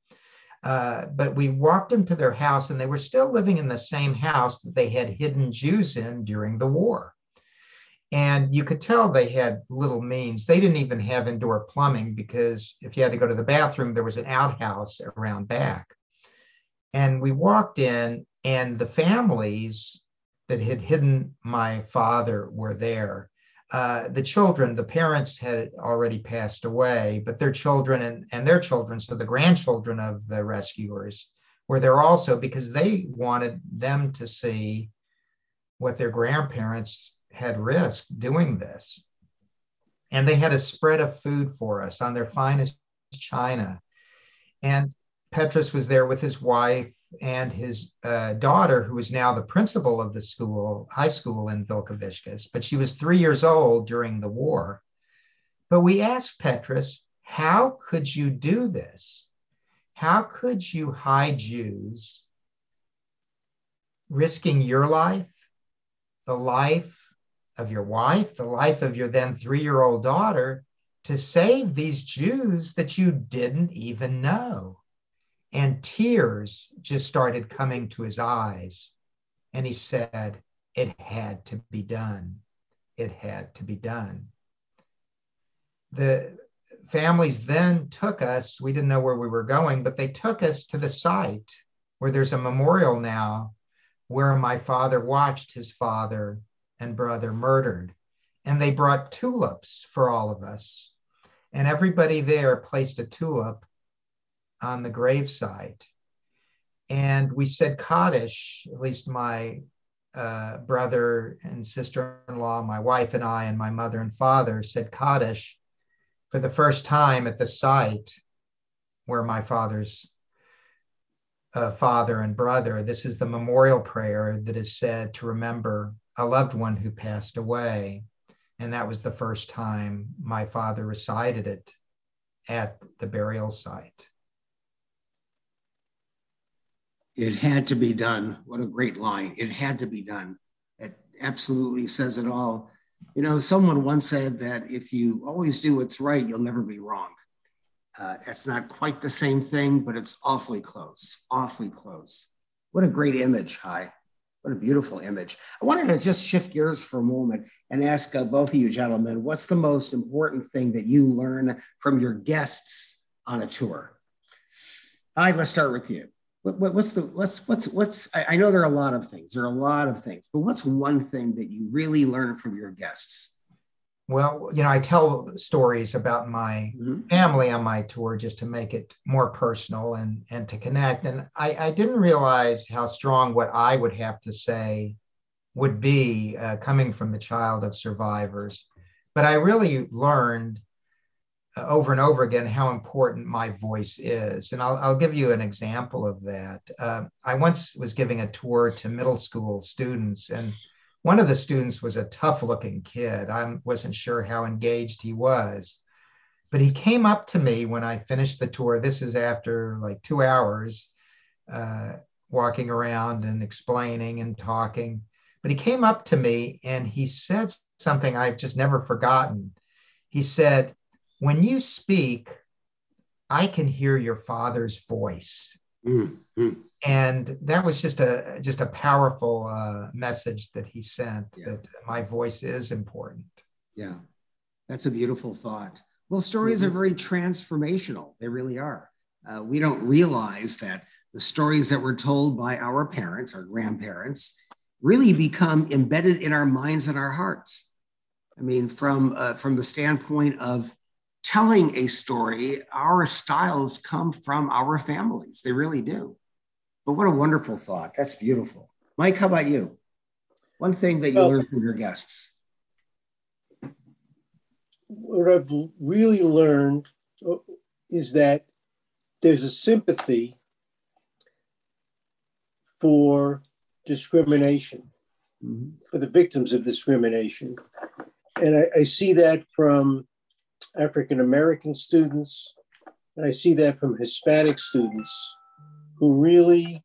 Uh, but we walked into their house, and they were still living in the same house that they had hidden Jews in during the war. And you could tell they had little means. They didn't even have indoor plumbing, because if you had to go to the bathroom, there was an outhouse around back. And we walked in, and the families that had hidden my father were there. Uh, the children, the parents had already passed away, but their children and, and their children, so the grandchildren of the rescuers, were there also, because they wanted them to see what their grandparents had risked doing this. And they had a spread of food for us on their finest china. And Petrus was there with his wife and his uh, daughter, who was now the principal of the school, high school in Vilkaviskis, but she was three years old during the war. But we asked Petrus, how could you do this? How could you hide Jews, risking your life, the life of your wife, the life of your then three-year-old daughter, to save these Jews that you didn't even know? And tears just started coming to his eyes. And he said, it had to be done. It had to be done. The families then took us, we didn't know where we were going, but they took us to the site where there's a memorial now, where my father watched his father and brother murdered. and they brought tulips for all of us. And everybody there placed a tulip on the gravesite. And we said Kaddish, at least my uh, brother and sister-in-law, my wife and I, and my mother and father said Kaddish for the first time at the site where my father's uh, father and brother, this is the memorial prayer that is said to remember a loved one who passed away. And that was the first time my father recited it at the burial site. It had to be done. What a great line. It had to be done. It absolutely says it all. You know, someone once said that if you always do what's right, you'll never be wrong. Uh, that's not quite the same thing, but it's awfully close, awfully close. What a great image, Hai. What a beautiful image. I wanted to just shift gears for a moment and ask uh, both of you gentlemen, what's the most important thing that you learn from your guests on a tour? Hai, let's start with you. What's the, what's, what's, what's, I know there are a lot of things, there are a lot of things, but what's one thing that you really learn from your guests? Well, you know, I tell stories about my mm-hmm. family on my tour just to make it more personal and, and to connect. And I, I didn't realize how strong what I would have to say would be uh, coming from the child of survivors. But I really learned over and over again how important my voice is. And I'll, I'll give you an example of that. Uh, I once was giving a tour to middle school students, and one of the students was a tough looking kid. I wasn't sure how engaged he was, but he came up to me when I finished the tour. This is after like two hours uh, walking around and explaining and talking, but he came up to me and he said something I've just never forgotten. He said, "When you speak, I can hear your father's voice." Mm-hmm. And that was just a just a powerful uh, message that he sent, yeah. that my voice is important. Yeah, that's a beautiful thought. Well, stories mm-hmm. are very transformational. They really are. Uh, we don't realize that the stories that were told by our parents, our grandparents, really become embedded in our minds and our hearts. I mean, from uh, from the standpoint of telling a story, our styles come from our families. They really do. But what a wonderful thought. That's beautiful. Mike, how about you? One thing that you well, learned from your guests. What I've really learned is that there's a sympathy for discrimination, mm-hmm. for the victims of discrimination. And I, I see that from African-American students, and I see that from Hispanic students who really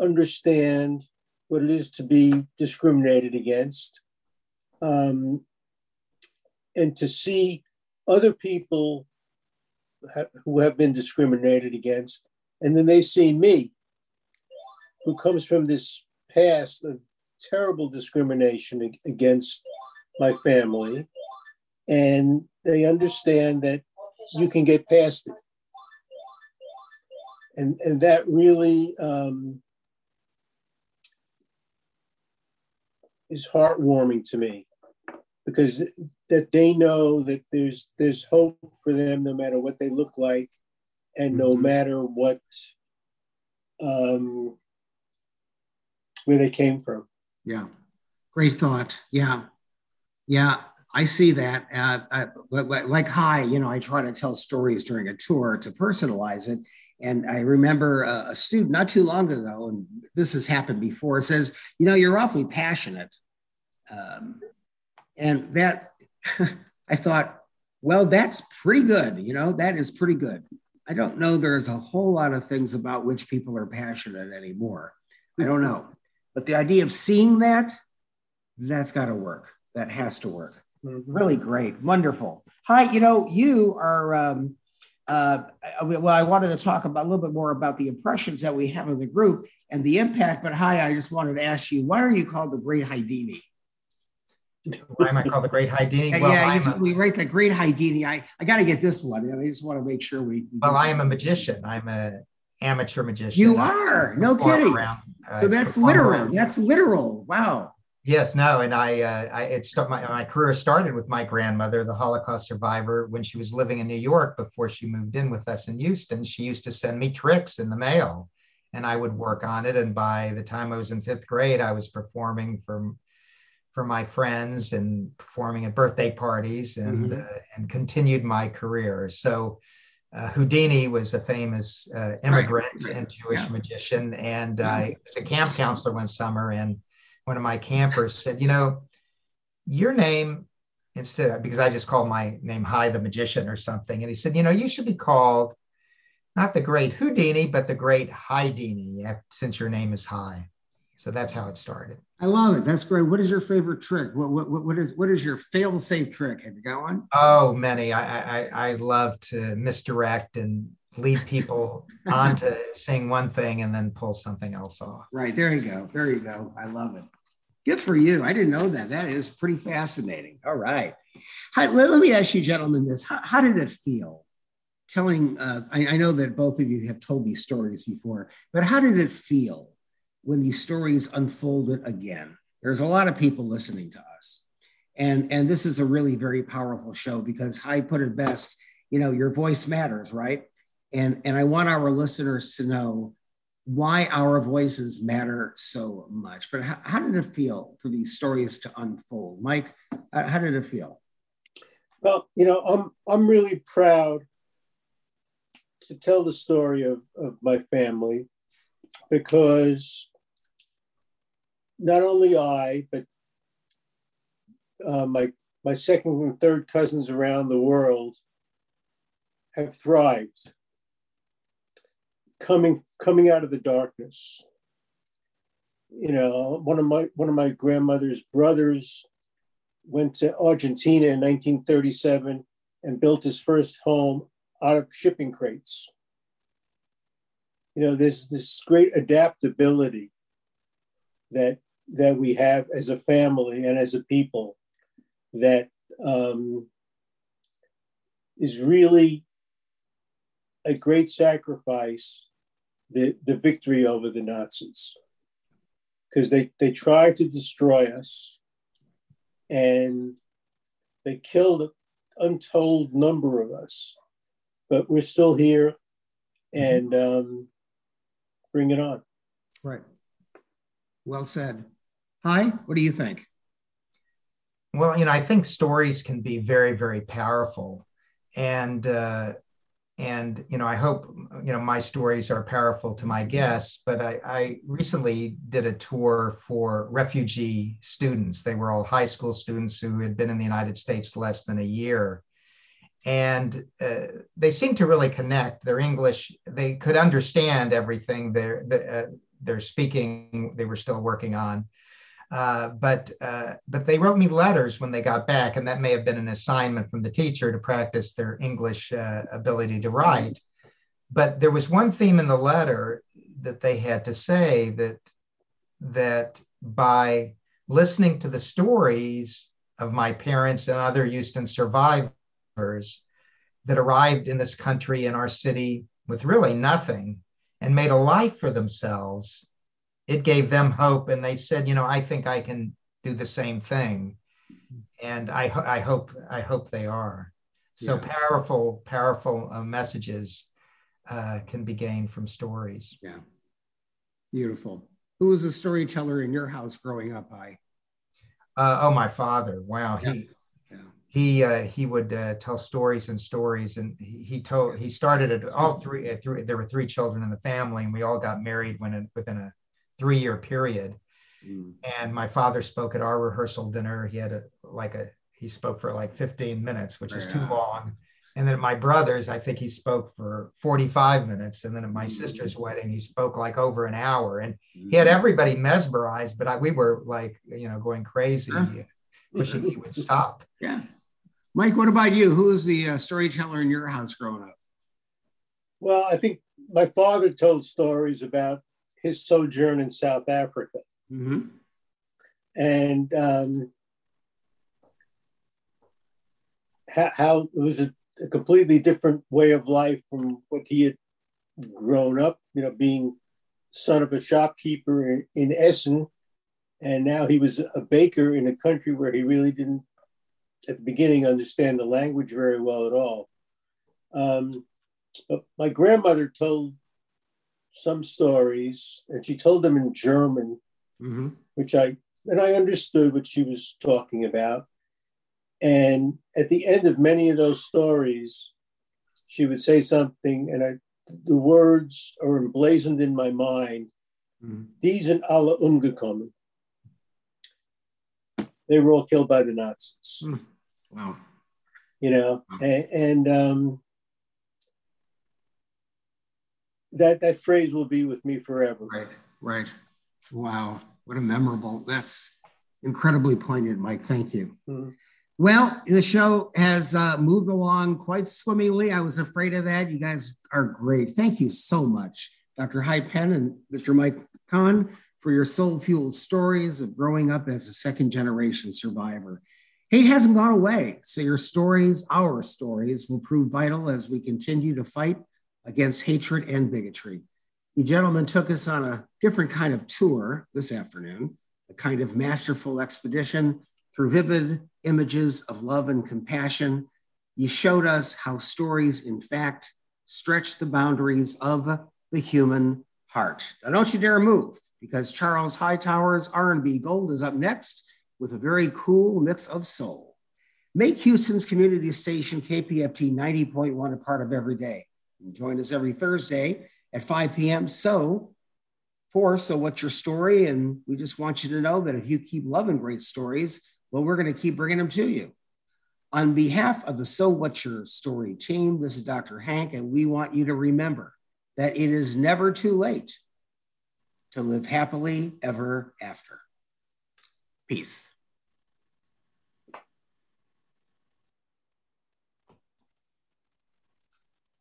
understand what it is to be discriminated against, um, and to see other people ha- who have been discriminated against, and then they see me, who comes from this past of terrible discrimination against my family, and they understand that you can get past it. And, and that really um, is heartwarming to me, because that they know that there's there's hope for them no matter what they look like and no matter what, um, where they came from. Yeah, great thought, yeah, yeah. I see that, uh, I, like Hai, you know, I try to tell stories during a tour to personalize it. And I remember a, a student not too long ago, and this has happened before, says, you know, you're awfully passionate. Um, and that, I thought, well, that's pretty good. You know, that is pretty good. I don't know, there's a whole lot of things about which people are passionate anymore. I don't know. But the idea of seeing that, that's gotta work. That has to work. Really great, wonderful. Hi, you know, you are, um, uh, well, I wanted to talk about a little bit more about the impressions that we have of the group and the impact, but Hi, I just wanted to ask you, why are you called the Great Haidini? Why am I called the Great Haidini? Well, yeah, you're totally right, the Great Haidini. I, I got to get this one, and I just want to make sure we... we well, I am a magician. I'm an amateur magician. You I, are, I, no kidding. Around, uh, so that's literal, around. that's literal, wow. Yes, no, and I, uh, I it st- my, my career started with my grandmother, the Holocaust survivor, when she was living in New York before she moved in with us in Houston. She used to send me tricks in the mail, and I would work on it. And by the time I was in fifth grade, I was performing for, for my friends and performing at birthday parties, and mm-hmm. uh, and continued my career. So uh, Houdini was a famous uh, immigrant right. and Jewish yeah. magician, and yeah. I was a camp counselor one summer, and one of my campers said, you know, your name, instead of, because I just called my name Hi the Magician or something. And he said, you know, you should be called not the great Houdini, but the great Hi-dini, since your name is Hi. So that's how it started. I love it. That's great. What is your favorite trick? What what what, what is what is your fail-safe trick? Have you got one? Oh, many. I I I love to misdirect and lead people on to saying one thing and then pull something else off. Right. There you go. There you go. I love it. Good for you. I didn't know that. That is pretty fascinating. All right. Hi, let, let me ask you gentlemen this. How, how did it feel telling, uh, I, I know that both of you have told these stories before, but how did it feel when these stories unfolded again? There's a lot of people listening to us. And, and this is a really very powerful show because Hai put it best, you know, your voice matters, right? And, and I want our listeners to know why our voices matter so much. But how, how did it feel for these stories to unfold? Mike, how did it feel? Well, you know, I'm I'm really proud to tell the story of, of my family because not only I, but uh, my my second and third cousins around the world have thrived. Coming coming out of the darkness, you know, one of my one of my grandmother's brothers went to Argentina in nineteen thirty-seven and built his first home out of shipping crates. You know, there's this great adaptability that that we have as a family and as a people that um, is really a great sacrifice. The, the victory over the Nazis, because they, they tried to destroy us and they killed an untold number of us, but we're still here and um, bring it on. Right. Well said. Hi, what do you think? Well, you know, I think stories can be very, very powerful. And, uh, And, you know, I hope, you know, my stories are powerful to my guests, but I, I recently did a tour for refugee students. They were all high school students who had been in the United States less than a year. And uh, they seemed to really connect. Their English, they could understand everything they're, they're, uh, they're speaking, they were still working on. Uh, but uh, but they wrote me letters when they got back, and that may have been an assignment from the teacher to practice their English uh, ability to write. But there was one theme in the letter that they had to say that that by listening to the stories of my parents and other Houston survivors that arrived in this country, in our city, with really nothing and made a life for themselves, it gave them hope, and they said, "You know, I think I can do the same thing," and I, ho- I hope, I hope they are. So yeah. powerful, powerful uh, messages uh, can be gained from stories. Yeah, beautiful. Who was a storyteller in your house growing up? I. Uh, oh, my father! Wow, yeah. he, yeah. he, uh, he would uh, tell stories and stories, and he, he told. He started at all three. At three, there were three children in the family, and we all got married when within a three-year period. Mm. And my father spoke at our rehearsal dinner. He had a, like a, he spoke for like fifteen minutes, which yeah. is too long. And then at my brother's, I think he spoke for forty-five minutes. And then at my mm. sister's wedding, he spoke like over an hour, and mm. he had everybody mesmerized, but I, we were like, you know, going crazy, huh? wishing he would stop. Yeah. Mike, what about you? Who was the uh, storyteller in your house growing up? Well, I think my father told stories about his sojourn in South Africa. Mm-hmm. And um, how, how it was a, a completely different way of life from what he had grown up, you know, being son of a shopkeeper in, in Essen And now he was a baker in a country where he really didn't, at the beginning, understand the language very well at all. Um, but my grandmother told some stories, and she told them in German, mm-hmm. which I, and I understood what she was talking about. And at the end of many of those stories, she would say something, and I, the words are emblazoned in my mind. Mm-hmm. These and alle umgekommen. They were all killed by the Nazis. Mm. Wow. You know, wow. and, and um, that that phrase will be with me forever. Right, right. Wow, what a memorable, that's incredibly poignant, Mike, thank you. Mm-hmm. Well, the show has uh, moved along quite swimmingly. I was afraid of that. You guys are great. Thank you so much, Doctor Hyman Penn and Mister Mike Kahn, for your soul-fueled stories of growing up as a second-generation survivor. Hate hasn't gone away, so your stories, our stories, will prove vital as we continue to fight against hatred and bigotry. You gentlemen took us on a different kind of tour this afternoon, a kind of masterful expedition through vivid images of love and compassion. You showed us how stories, in fact, stretch the boundaries of the human heart. Now, don't you dare move, because Charles Hightower's R and B Gold is up next with a very cool mix of soul. Make Houston's community station K P F T ninety point one a part of every day. And join us every Thursday at five p.m. So for So What's Your Story? And we just want you to know that if you keep loving great stories, well, we're going to keep bringing them to you. On behalf of the So What's Your Story team, this is Doctor Hank, and we want you to remember that it is never too late to live happily ever after. Peace.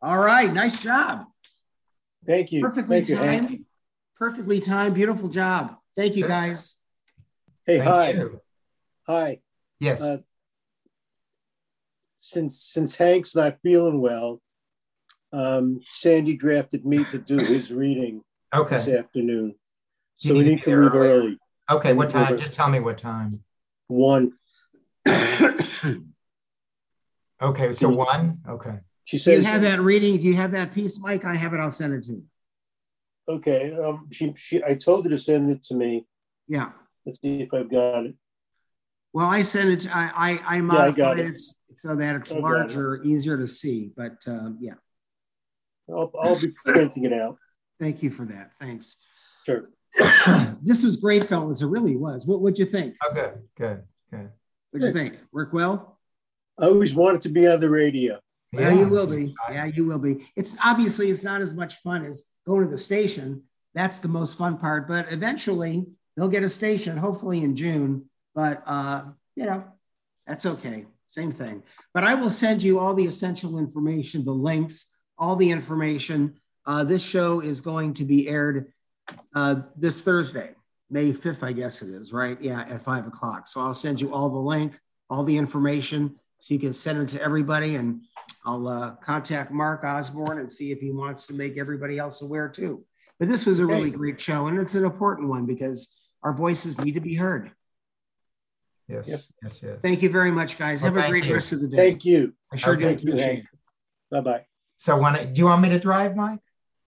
All right, nice job. Thank you. Perfectly Thank timed. You, Perfectly timed, beautiful job. Thank you, guys. Hey, Thank hi. You. Hi. Yes. Uh, since, since Hank's not feeling well, Um, Sandy drafted me to do his reading okay. this afternoon. So need we need to, to leave early. early. Okay, we what time? Just tell me what time. One. Okay, so one? Okay. She says, you have that reading? Do you have that piece, Mike? I have it. I'll send it to you. Okay. Um, she, she, I told her to send it to me. Yeah. Let's see if I've got it. Well, I sent it. To, I, I, I modified yeah, I it. it so that it's I larger, it. easier to see. But um, yeah. I'll, I'll be printing it out. Thank you for that. Thanks. Sure. This was great, fellas. It really was. What would you think? Oh, good, good, good. What do you think? Work well? I always wanted to be on the radio. Yeah, yeah, you will be. Yeah, you will be. It's obviously it's not as much fun as going to the station. That's the most fun part. But eventually they'll get a station, hopefully in June. But uh, you know, that's okay. Same thing. But I will send you all the essential information, the links. All the information. Uh, this show is going to be aired uh, this Thursday, May fifth, I guess it is, right? Yeah, at five o'clock. So I'll send you all the link, all the information, so you can send it to everybody. And I'll uh, contact Mark Osborne and see if he wants to make everybody else aware too. But this was a really great show, and it's an important one because our voices need to be heard. Yes, yep. yes, yes. Thank you very much, guys. Well, Have a great you. rest of the day. Thank you. I sure okay. do appreciate it. Bye-bye. So when I, do you want me to drive, Mike?